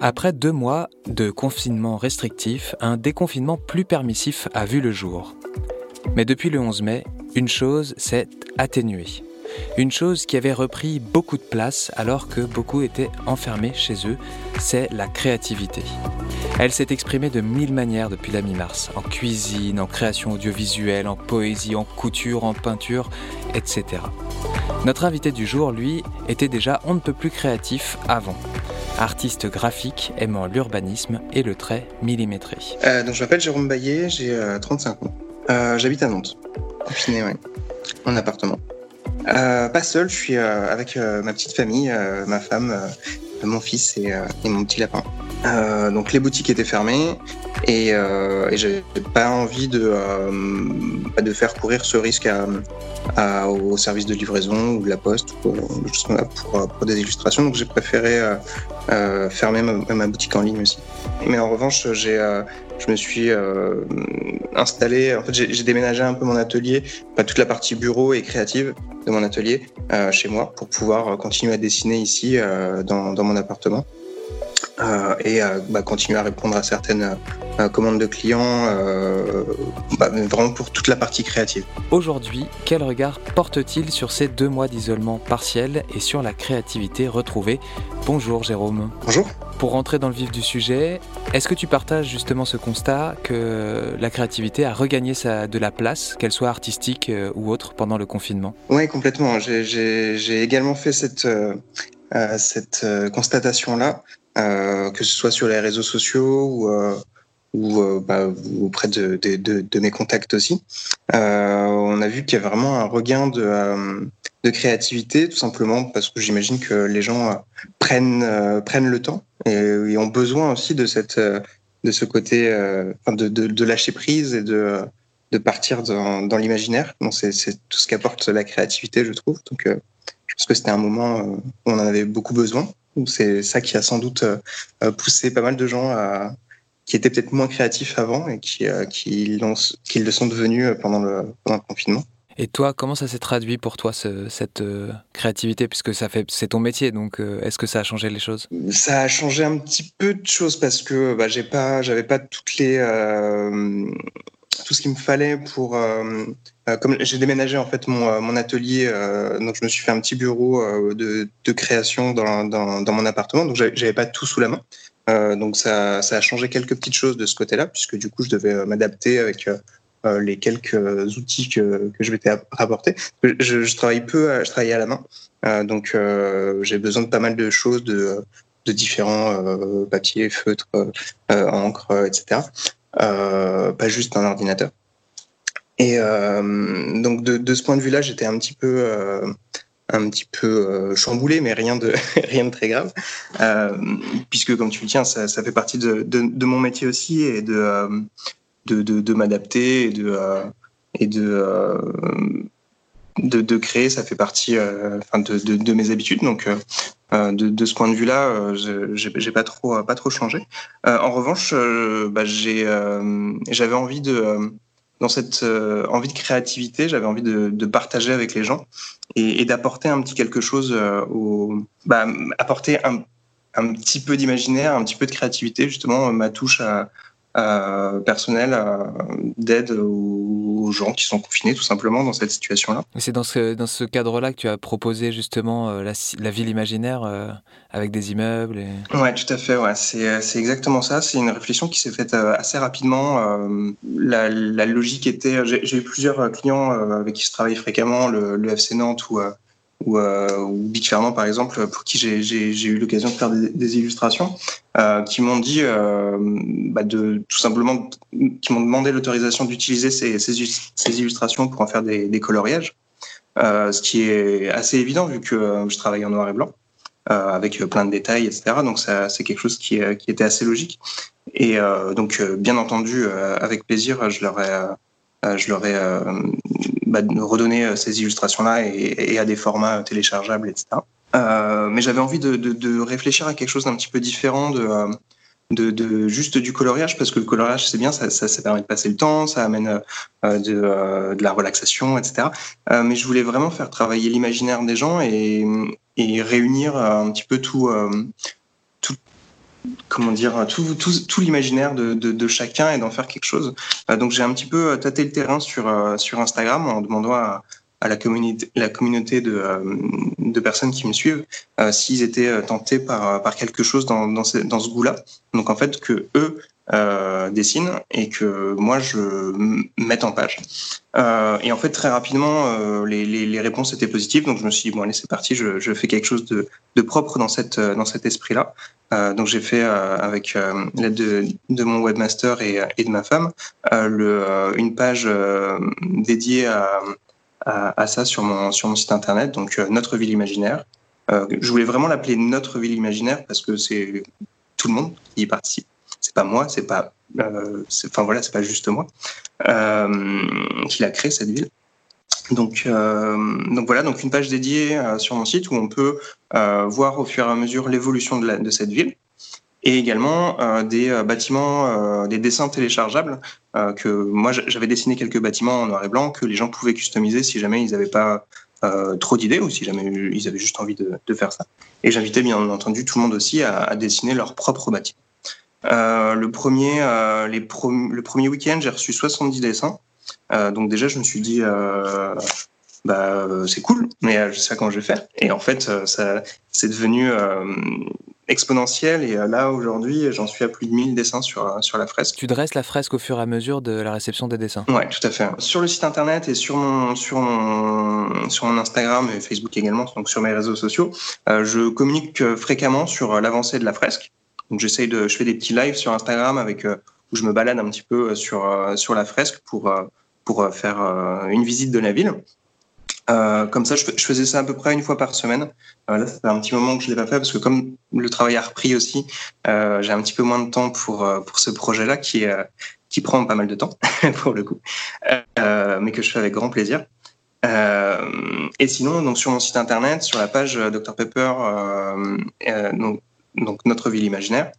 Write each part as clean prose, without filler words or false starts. Après 2 mois de confinement restrictif, un déconfinement plus permissif a vu le jour. Mais depuis le 11 mai, une chose s'est atténuée. Une chose qui avait repris beaucoup de place alors que beaucoup étaient enfermés chez eux, c'est la créativité. Elle s'est exprimée de 1000 manières depuis la mi-mars, en cuisine, en création audiovisuelle, en poésie, en couture, en peinture, etc. Notre invité du jour, lui, était déjà on ne peut plus créatif avant. Artiste graphique, aimant l'urbanisme et le trait millimétré. Donc je m'appelle Jérôme Baillet, j'ai 35 ans. J'habite à Nantes, confiné, oui, en appartement. Pas seul, je suis avec ma petite famille, ma femme, mon fils et mon petit lapin. Donc les boutiques étaient fermées et j'avais pas envie de faire courir ce risque au service de livraison ou de la poste pour des illustrations. Donc j'ai préféré fermer ma boutique en ligne aussi. Mais en revanche, je me suis installé. En fait, j'ai déménagé un peu mon atelier, pas toute la partie bureau et créative de mon atelier chez moi pour pouvoir continuer à dessiner ici dans mon appartement. Et continuer à répondre à certaines commandes de clients, vraiment pour toute la partie créative. Aujourd'hui, quel regard porte-t-il sur ces 2 mois d'isolement partiel et sur la créativité retrouvée ? Bonjour Jérôme. Bonjour. Pour rentrer dans le vif du sujet, est-ce que tu partages justement ce constat que la créativité a regagné de la place, qu'elle soit artistique ou autre, pendant le confinement ? Oui, complètement. J'ai également fait cette constatation-là. Que ce soit sur les réseaux sociaux ou auprès de mes contacts aussi, on a vu qu'il y a vraiment un regain de créativité, tout simplement parce que j'imagine que les gens prennent le temps et ont besoin aussi de ce côté, de lâcher prise et de partir dans l'imaginaire. Bon, c'est tout ce qu'apporte la créativité, je trouve. Donc, je pense que c'était un moment où on en avait beaucoup besoin. C'est ça qui a sans doute poussé pas mal de gens qui étaient peut-être moins créatifs avant et qui le sont devenus pendant le confinement. Et toi, comment ça s'est traduit pour toi, cette créativité, puisque c'est ton métier, donc est-ce que ça a changé les choses ? Ça a changé un petit peu de choses parce que j'avais pas tout ce qu'il me fallait pour... comme j'ai déménagé en fait mon atelier, donc je me suis fait un petit bureau de création dans mon appartement, donc j'avais pas tout sous la main, donc ça a changé quelques petites choses de ce côté-là, puisque du coup je devais m'adapter avec les quelques outils que je m'étais rapporté. Je travaille peu, je travaille à la main, donc j'ai besoin de pas mal de choses, de différents papiers, feutres, encre, etc. Pas juste un ordinateur. Et donc de ce point de vue-là, j'étais un petit peu chamboulé, mais rien de très grave, puisque comme tu le dis, ça fait partie de mon métier aussi et de m'adapter et de créer, ça fait partie de mes habitudes. Donc de ce point de vue-là, j'ai pas trop changé. En revanche, j'avais envie dans cette envie de créativité, j'avais envie de partager avec les gens et d'apporter un petit quelque chose, apporter un petit peu d'imaginaire, un petit peu de créativité, justement, ma touche personnelle d'aide aux gens qui sont confinés, tout simplement, dans cette situation-là. Et c'est dans ce cadre-là que tu as proposé, justement, la ville imaginaire avec des immeubles et... Ouais, tout à fait, ouais. C'est exactement ça. C'est une réflexion qui s'est faite assez rapidement. La logique était... J'ai eu plusieurs clients avec qui je travaille fréquemment, le FC Nantes ou Bic Fernand, par exemple, pour qui j'ai eu l'occasion de faire des illustrations, qui m'ont dit qui m'ont demandé l'autorisation d'utiliser ces illustrations pour en faire des coloriages, ce qui est assez évident vu que je travaille en noir et blanc, avec plein de détails, etc. Donc ça, c'est quelque chose qui était assez logique. Et donc, bien entendu, avec plaisir, je leur ai redonner ces illustrations-là et à des formats téléchargeables, etc. Mais j'avais envie de réfléchir à quelque chose d'un petit peu différent de juste du coloriage, parce que le coloriage, c'est bien, ça permet de passer le temps, ça amène de la relaxation, etc. Mais je voulais vraiment faire travailler l'imaginaire des gens et réunir un petit peu tout comment dire, tout l'imaginaire de chacun et d'en faire quelque chose. Donc j'ai un petit peu tâté le terrain sur Instagram en demandant à la communauté de personnes qui me suivent s'ils étaient tentés par quelque chose dans ce goût-là. Donc en fait que eux dessinent et que moi je mette en page. Et en fait très rapidement les réponses étaient positives, donc je me suis dit bon allez c'est parti, je fais quelque chose de propre dans cet esprit-là. Donc j'ai fait avec l'aide de mon webmaster et de ma femme une page dédiée à ça sur mon site internet, donc Notre Ville Imaginaire. Je voulais vraiment l'appeler Notre Ville Imaginaire parce que c'est tout le monde qui y participe. C'est pas moi, c'est pas juste moi qui l'a créé cette ville. Donc voilà, donc une page dédiée sur mon site où on peut voir au fur et à mesure l'évolution de cette ville. Et également des bâtiments, des dessins téléchargeables que moi j'avais dessiné quelques bâtiments en noir et blanc que les gens pouvaient customiser si jamais ils n'avaient pas trop d'idées ou si jamais ils avaient juste envie de faire ça. Et j'invitais bien entendu tout le monde aussi à dessiner leur propre bâtiment. Le premier week-end, j'ai reçu 70 dessins. Donc déjà, je me suis dit... c'est cool, mais je sais pas comment je vais faire. Et en fait, ça, c'est devenu exponentiel. Et là, aujourd'hui, j'en suis à plus de 1000 dessins sur la fresque. Tu dresses la fresque au fur et à mesure de la réception des dessins. Ouais, tout à fait. Sur le site internet et sur mon Instagram et Facebook également, donc sur mes réseaux sociaux, je communique fréquemment sur l'avancée de la fresque. Donc, je fais des petits lives sur Instagram où je me balade un petit peu sur la fresque pour faire une visite de la ville. Comme ça, je faisais ça à peu près une fois par semaine. Là, ça fait un petit moment que je l'ai pas fait parce que comme le travail a repris aussi, j'ai un petit peu moins de temps pour ce projet-là qui prend pas mal de temps pour le coup, mais que je fais avec grand plaisir. Et sinon, donc sur mon site internet, sur la page Dr Paper, donc Notre Ville Imaginaire,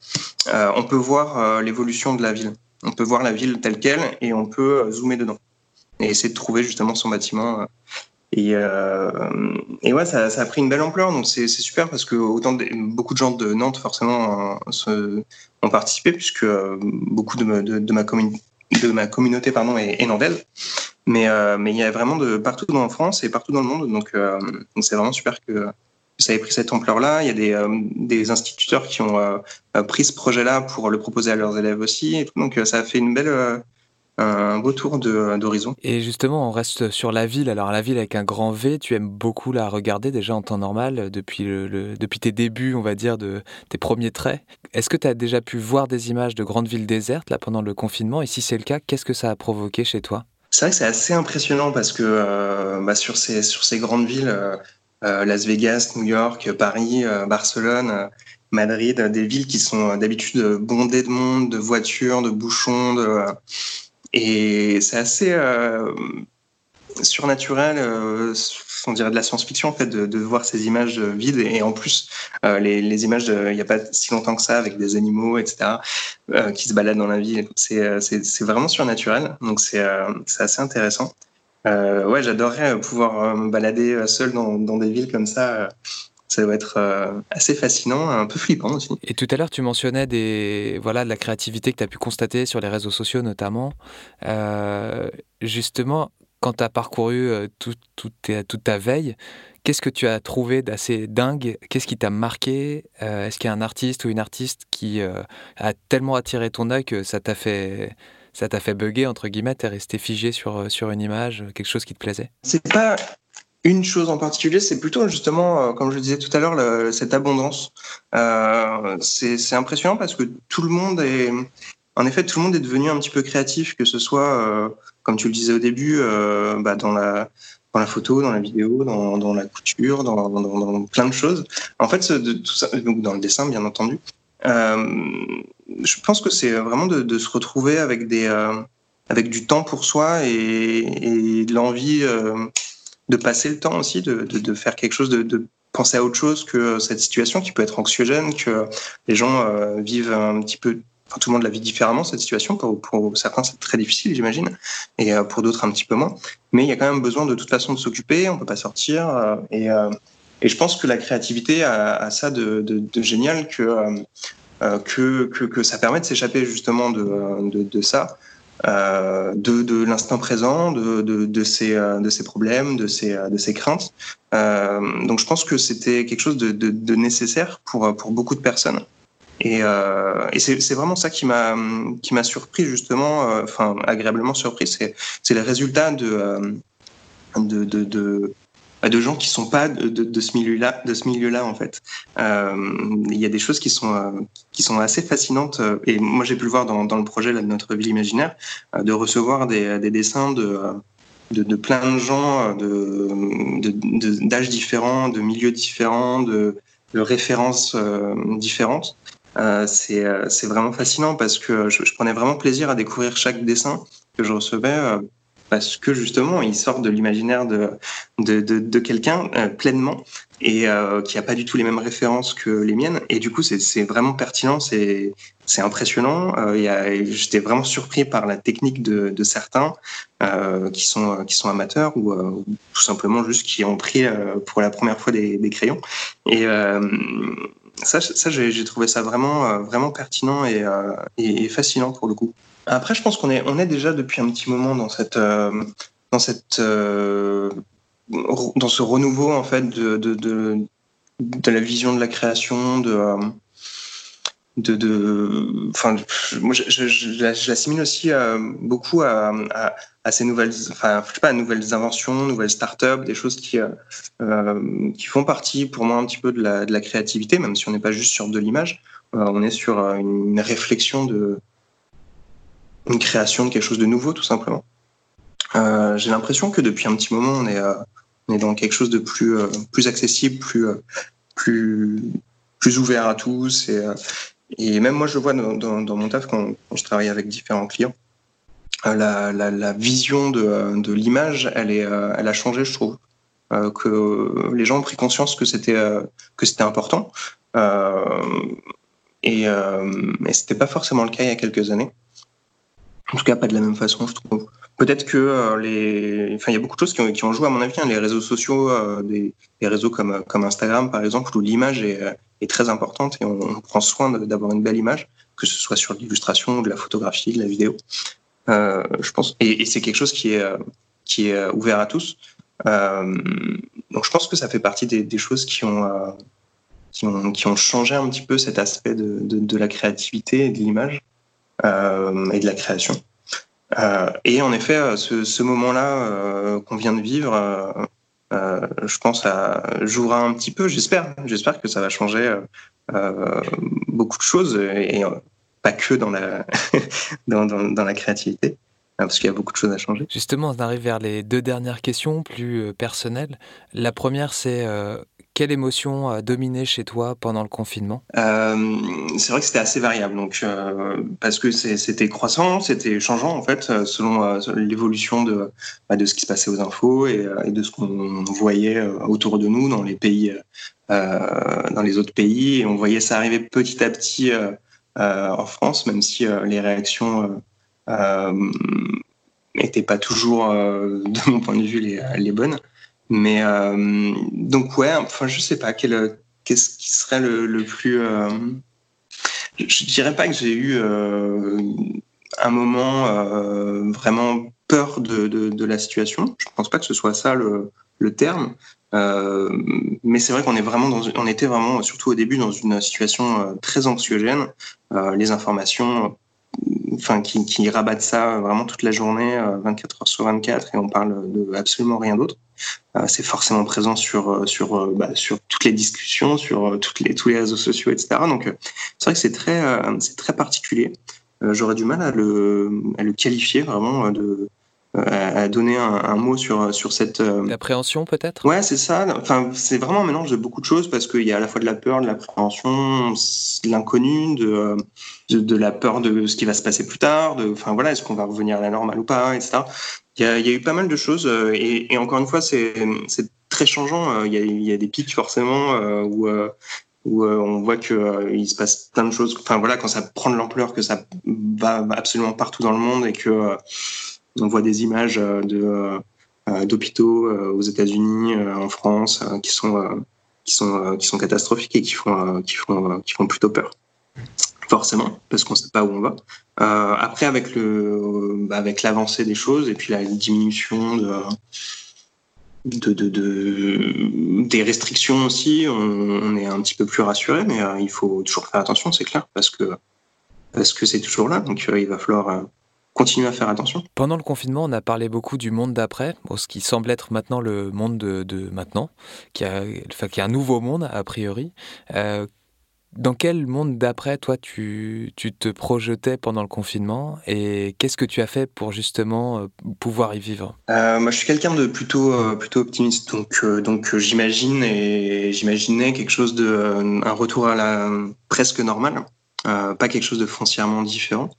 on peut voir l'évolution de la ville. On peut voir la ville telle quelle et on peut zoomer dedans et essayer de trouver justement son bâtiment. Et ouais, ça a pris une belle ampleur, donc c'est super parce que beaucoup de gens de Nantes forcément ont participé puisque beaucoup de ma communauté est nantaise, mais il y a vraiment de partout en France et partout dans le monde, donc c'est vraiment super que ça ait pris cette ampleur-là. Il y a des instituteurs qui ont pris ce projet-là pour le proposer à leurs élèves aussi, et tout, donc ça a fait une belle... un beau tour d'horizon. Et justement, on reste sur la ville. Alors la ville avec un grand V, tu aimes beaucoup la regarder déjà en temps normal, depuis tes débuts, on va dire, de tes premiers traits. Est-ce que tu as déjà pu voir des images de grandes villes désertes là, pendant le confinement ? Et si c'est le cas, qu'est-ce que ça a provoqué chez toi ? C'est vrai que c'est assez impressionnant parce que sur ces grandes villes, Las Vegas, New York, Paris, Barcelone... Madrid, des villes qui sont d'habitude bondées de monde, de voitures, de bouchons, et c'est assez surnaturel, on dirait de la science-fiction en fait, de voir ces images vides, et en plus les images il n'y a pas si longtemps que ça avec des animaux, etc., qui se baladent dans la ville, c'est vraiment surnaturel, donc c'est assez intéressant. Ouais, j'adorerais pouvoir me balader seul dans des villes comme ça. Ça doit être assez fascinant, un peu flippant aussi. Et tout à l'heure, tu mentionnais de la créativité que tu as pu constater sur les réseaux sociaux notamment. Justement, quand tu as parcouru toute ta veille, qu'est-ce que tu as trouvé d'assez dingue ? Qu'est-ce qui t'a marqué ? Est-ce qu'il y a un artiste ou une artiste qui a tellement attiré ton œil que ça t'a fait bugger, entre guillemets, t'es resté figé sur une image, quelque chose qui te plaisait ? C'est pas... une chose en particulier, c'est plutôt justement, comme je le disais tout à l'heure, cette abondance. C'est impressionnant parce que tout le monde est devenu un petit peu créatif, que ce soit, comme tu le disais au début, dans la photo, dans la vidéo, dans la couture, dans plein de choses. En fait, tout ça, donc dans le dessin, bien entendu. Je pense que c'est vraiment de se retrouver avec avec du temps pour soi et de l'envie. De passer le temps aussi, de faire quelque chose, de penser à autre chose que cette situation qui peut être anxiogène, que les gens vivent un petit peu, enfin tout le monde la vit différemment cette situation, pour certains c'est très difficile j'imagine, et pour d'autres un petit peu moins, mais il y a quand même besoin de toute façon de s'occuper, on peut pas sortir, et je pense que la créativité a ça de génial, que que ça permet de s'échapper justement de ça, de l'instant présent, de ses problèmes, de ses craintes. Donc je pense que c'était quelque chose de nécessaire pour beaucoup de personnes. Et c'est vraiment ça qui m'a surpris justement, enfin agréablement surpris, c'est le résultat de gens qui sont pas de ce milieu-là, en fait. Il y a des choses qui sont assez fascinantes. Et moi, j'ai pu le voir dans le projet là, de notre ville imaginaire, de recevoir des dessins de plein de gens d'âges différents, de milieux différents, de références différentes. C'est vraiment fascinant parce que je prenais vraiment plaisir à découvrir chaque dessin que je recevais. Parce que justement, il sort de l'imaginaire de quelqu'un pleinement et qui n'a pas du tout les mêmes références que les miennes. Et du coup, c'est vraiment pertinent, c'est impressionnant. J'étais vraiment surpris par la technique de certains qui sont amateurs ou tout simplement juste qui ont pris pour la première fois des crayons. Et ça j'ai trouvé ça vraiment pertinent et fascinant pour le coup. Après, je pense qu'on est déjà depuis un petit moment dans ce renouveau en fait de la vision de la création enfin moi je l'assimile aussi beaucoup à ces nouvelles, enfin je sais pas, nouvelles inventions, nouvelles startups, des choses qui font partie pour moi un petit peu de la créativité, même si on n'est pas juste sur de l'image, on est sur une réflexion une création de quelque chose de nouveau, tout simplement. J'ai l'impression que depuis un petit moment, on est dans quelque chose de plus accessible, plus ouvert à tous. Et même moi, je vois dans mon taf, quand je travaille avec différents clients, la vision de l'image, elle a changé, je trouve. Que les gens ont pris conscience que c'était important. Et c'était pas forcément le cas il y a quelques années. En tout cas, pas de la même façon, je trouve. Peut-être que il y a beaucoup de choses qui ont joué à mon avis. Hein, les réseaux sociaux, des réseaux comme Instagram, par exemple, où l'image est très importante et on prend soin d'avoir une belle image, que ce soit sur l'illustration, de la photographie, de la vidéo. Je pense. Et c'est quelque chose qui est ouvert à tous. Donc, je pense que ça fait partie des choses qui ont changé un petit peu cet aspect de la créativité et de l'image. Et de la création. Et en effet, ce moment-là qu'on vient de vivre, je pense, jouera un petit peu, j'espère que ça va changer beaucoup de choses, et pas que dans la, dans la créativité, parce qu'il y a beaucoup de choses à changer. Justement, on arrive vers les deux dernières questions, plus personnelles. La première, c'est... quelle émotion a dominé chez toi pendant le confinement ? C'est vrai que c'était assez variable, donc parce que c'était croissant, c'était changeant en fait, selon l'évolution de ce qui se passait aux infos et de ce qu'on voyait autour de nous dans les pays, dans les autres pays. Et on voyait ça arriver petit à petit en France, même si les réactions n'étaient pas toujours, de mon point de vue, les bonnes. Mais donc ouais, enfin je sais pas qu'est-ce qui serait le plus. Je dirais pas que j'ai eu un moment vraiment peur de la situation. Je pense pas que ce soit ça le terme. Mais c'est vrai qu'on est vraiment on était vraiment surtout au début dans une situation très anxiogène. Les informations, enfin qui rabattent ça vraiment toute la journée, 24 heures sur 24, et on parle de absolument rien d'autre. C'est forcément présent sur toutes les discussions, sur tous les réseaux sociaux, etc. Donc c'est vrai que c'est très particulier. J'aurais du mal à le qualifier vraiment, à donner un mot sur cette l'appréhension peut-être. Ouais, c'est ça. Enfin, c'est vraiment un mélange de beaucoup de choses, parce qu'il y a à la fois de la peur, de l'appréhension, de l'inconnu, de la peur de ce qui va se passer plus tard. Enfin voilà, est-ce qu'on va revenir à la normale ou pas, etc. Il y a eu pas mal de choses, et encore une fois, c'est très changeant. Il y a des pics forcément où on voit que il se passe plein de choses. Enfin voilà, quand ça prend de l'ampleur, que ça va absolument partout dans le monde, et que on voit des images d'hôpitaux aux États-Unis, en France, qui sont catastrophiques et qui font plutôt peur. forcément, parce qu'on ne sait pas où on va. Après, avec l'avancée des choses et puis la diminution des restrictions aussi, on est un petit peu plus rassuré, mais il faut toujours faire attention, c'est clair, parce que c'est toujours là, donc il va falloir continuer à faire attention. Pendant le confinement, on a parlé beaucoup du monde d'après, ce qui semble être maintenant le monde de maintenant, qui est un nouveau monde, a priori. Dans quel monde d'après, toi, tu te projetais pendant le confinement et qu'est-ce que tu as fait pour justement pouvoir y vivre ? Moi, je suis quelqu'un de plutôt optimiste, donc j'imaginais quelque chose un retour à la presque normale, pas quelque chose de foncièrement différent.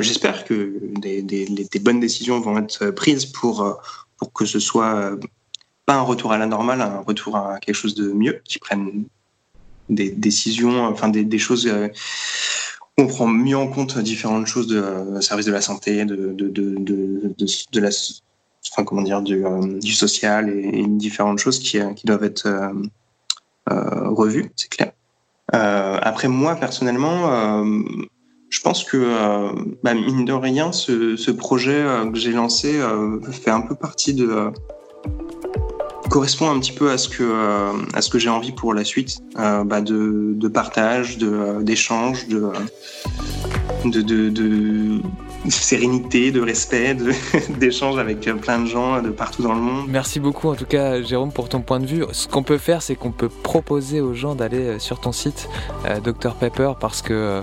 J'espère que des bonnes décisions vont être prises pour que ce soit pas un retour à la normale, un retour à quelque chose de mieux, qui prennent des décisions, enfin des choses on prend mieux en compte différentes choses de service de la santé, de la, enfin comment dire, du social et différentes choses qui doivent être revues, c'est clair. Après moi personnellement, je pense que mine de rien ce projet que j'ai lancé fait un peu partie de correspond un petit peu à ce que j'ai envie pour la suite, de partage, d'échange, de sérénité, de respect, d'échange avec plein de gens de partout dans le monde. Merci beaucoup en tout cas Jérôme pour ton point de vue. Ce qu'on peut faire, c'est qu'on peut proposer aux gens d'aller sur ton site Dr Paper, parce que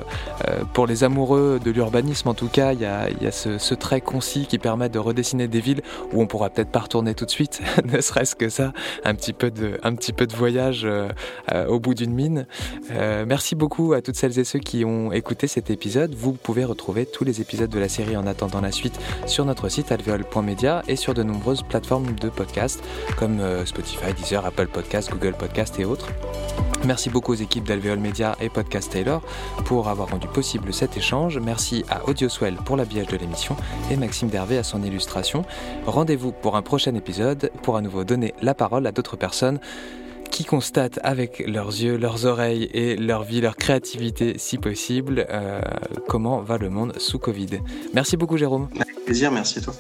pour les amoureux de l'urbanisme en tout cas, il y a ce trait concis qui permet de redessiner des villes où on pourra peut-être pas retourner tout de suite, ne serait-ce que ça, un petit peu de voyage au bout d'une mine. Merci beaucoup à toutes celles et ceux qui ont écouté cet épisode. Vous pouvez retrouver tous les épisodes de la série En attendant la suite sur notre site alvéole.media et sur de nombreuses plateformes de podcasts comme Spotify, Deezer, Apple Podcasts, Google Podcasts et autres. Merci beaucoup aux équipes d'Alvéole Media et Podcast Taylor pour avoir rendu possible cet échange. Merci à Audio Swell pour l'habillage de l'émission et Maxime Dervé à son illustration. Rendez-vous pour un prochain épisode pour à nouveau donner la parole à d'autres personnes qui constatent avec leurs yeux, leurs oreilles et leur vie, leur créativité, si possible, comment va le monde sous Covid. Merci beaucoup Jérôme. Avec plaisir, merci à toi.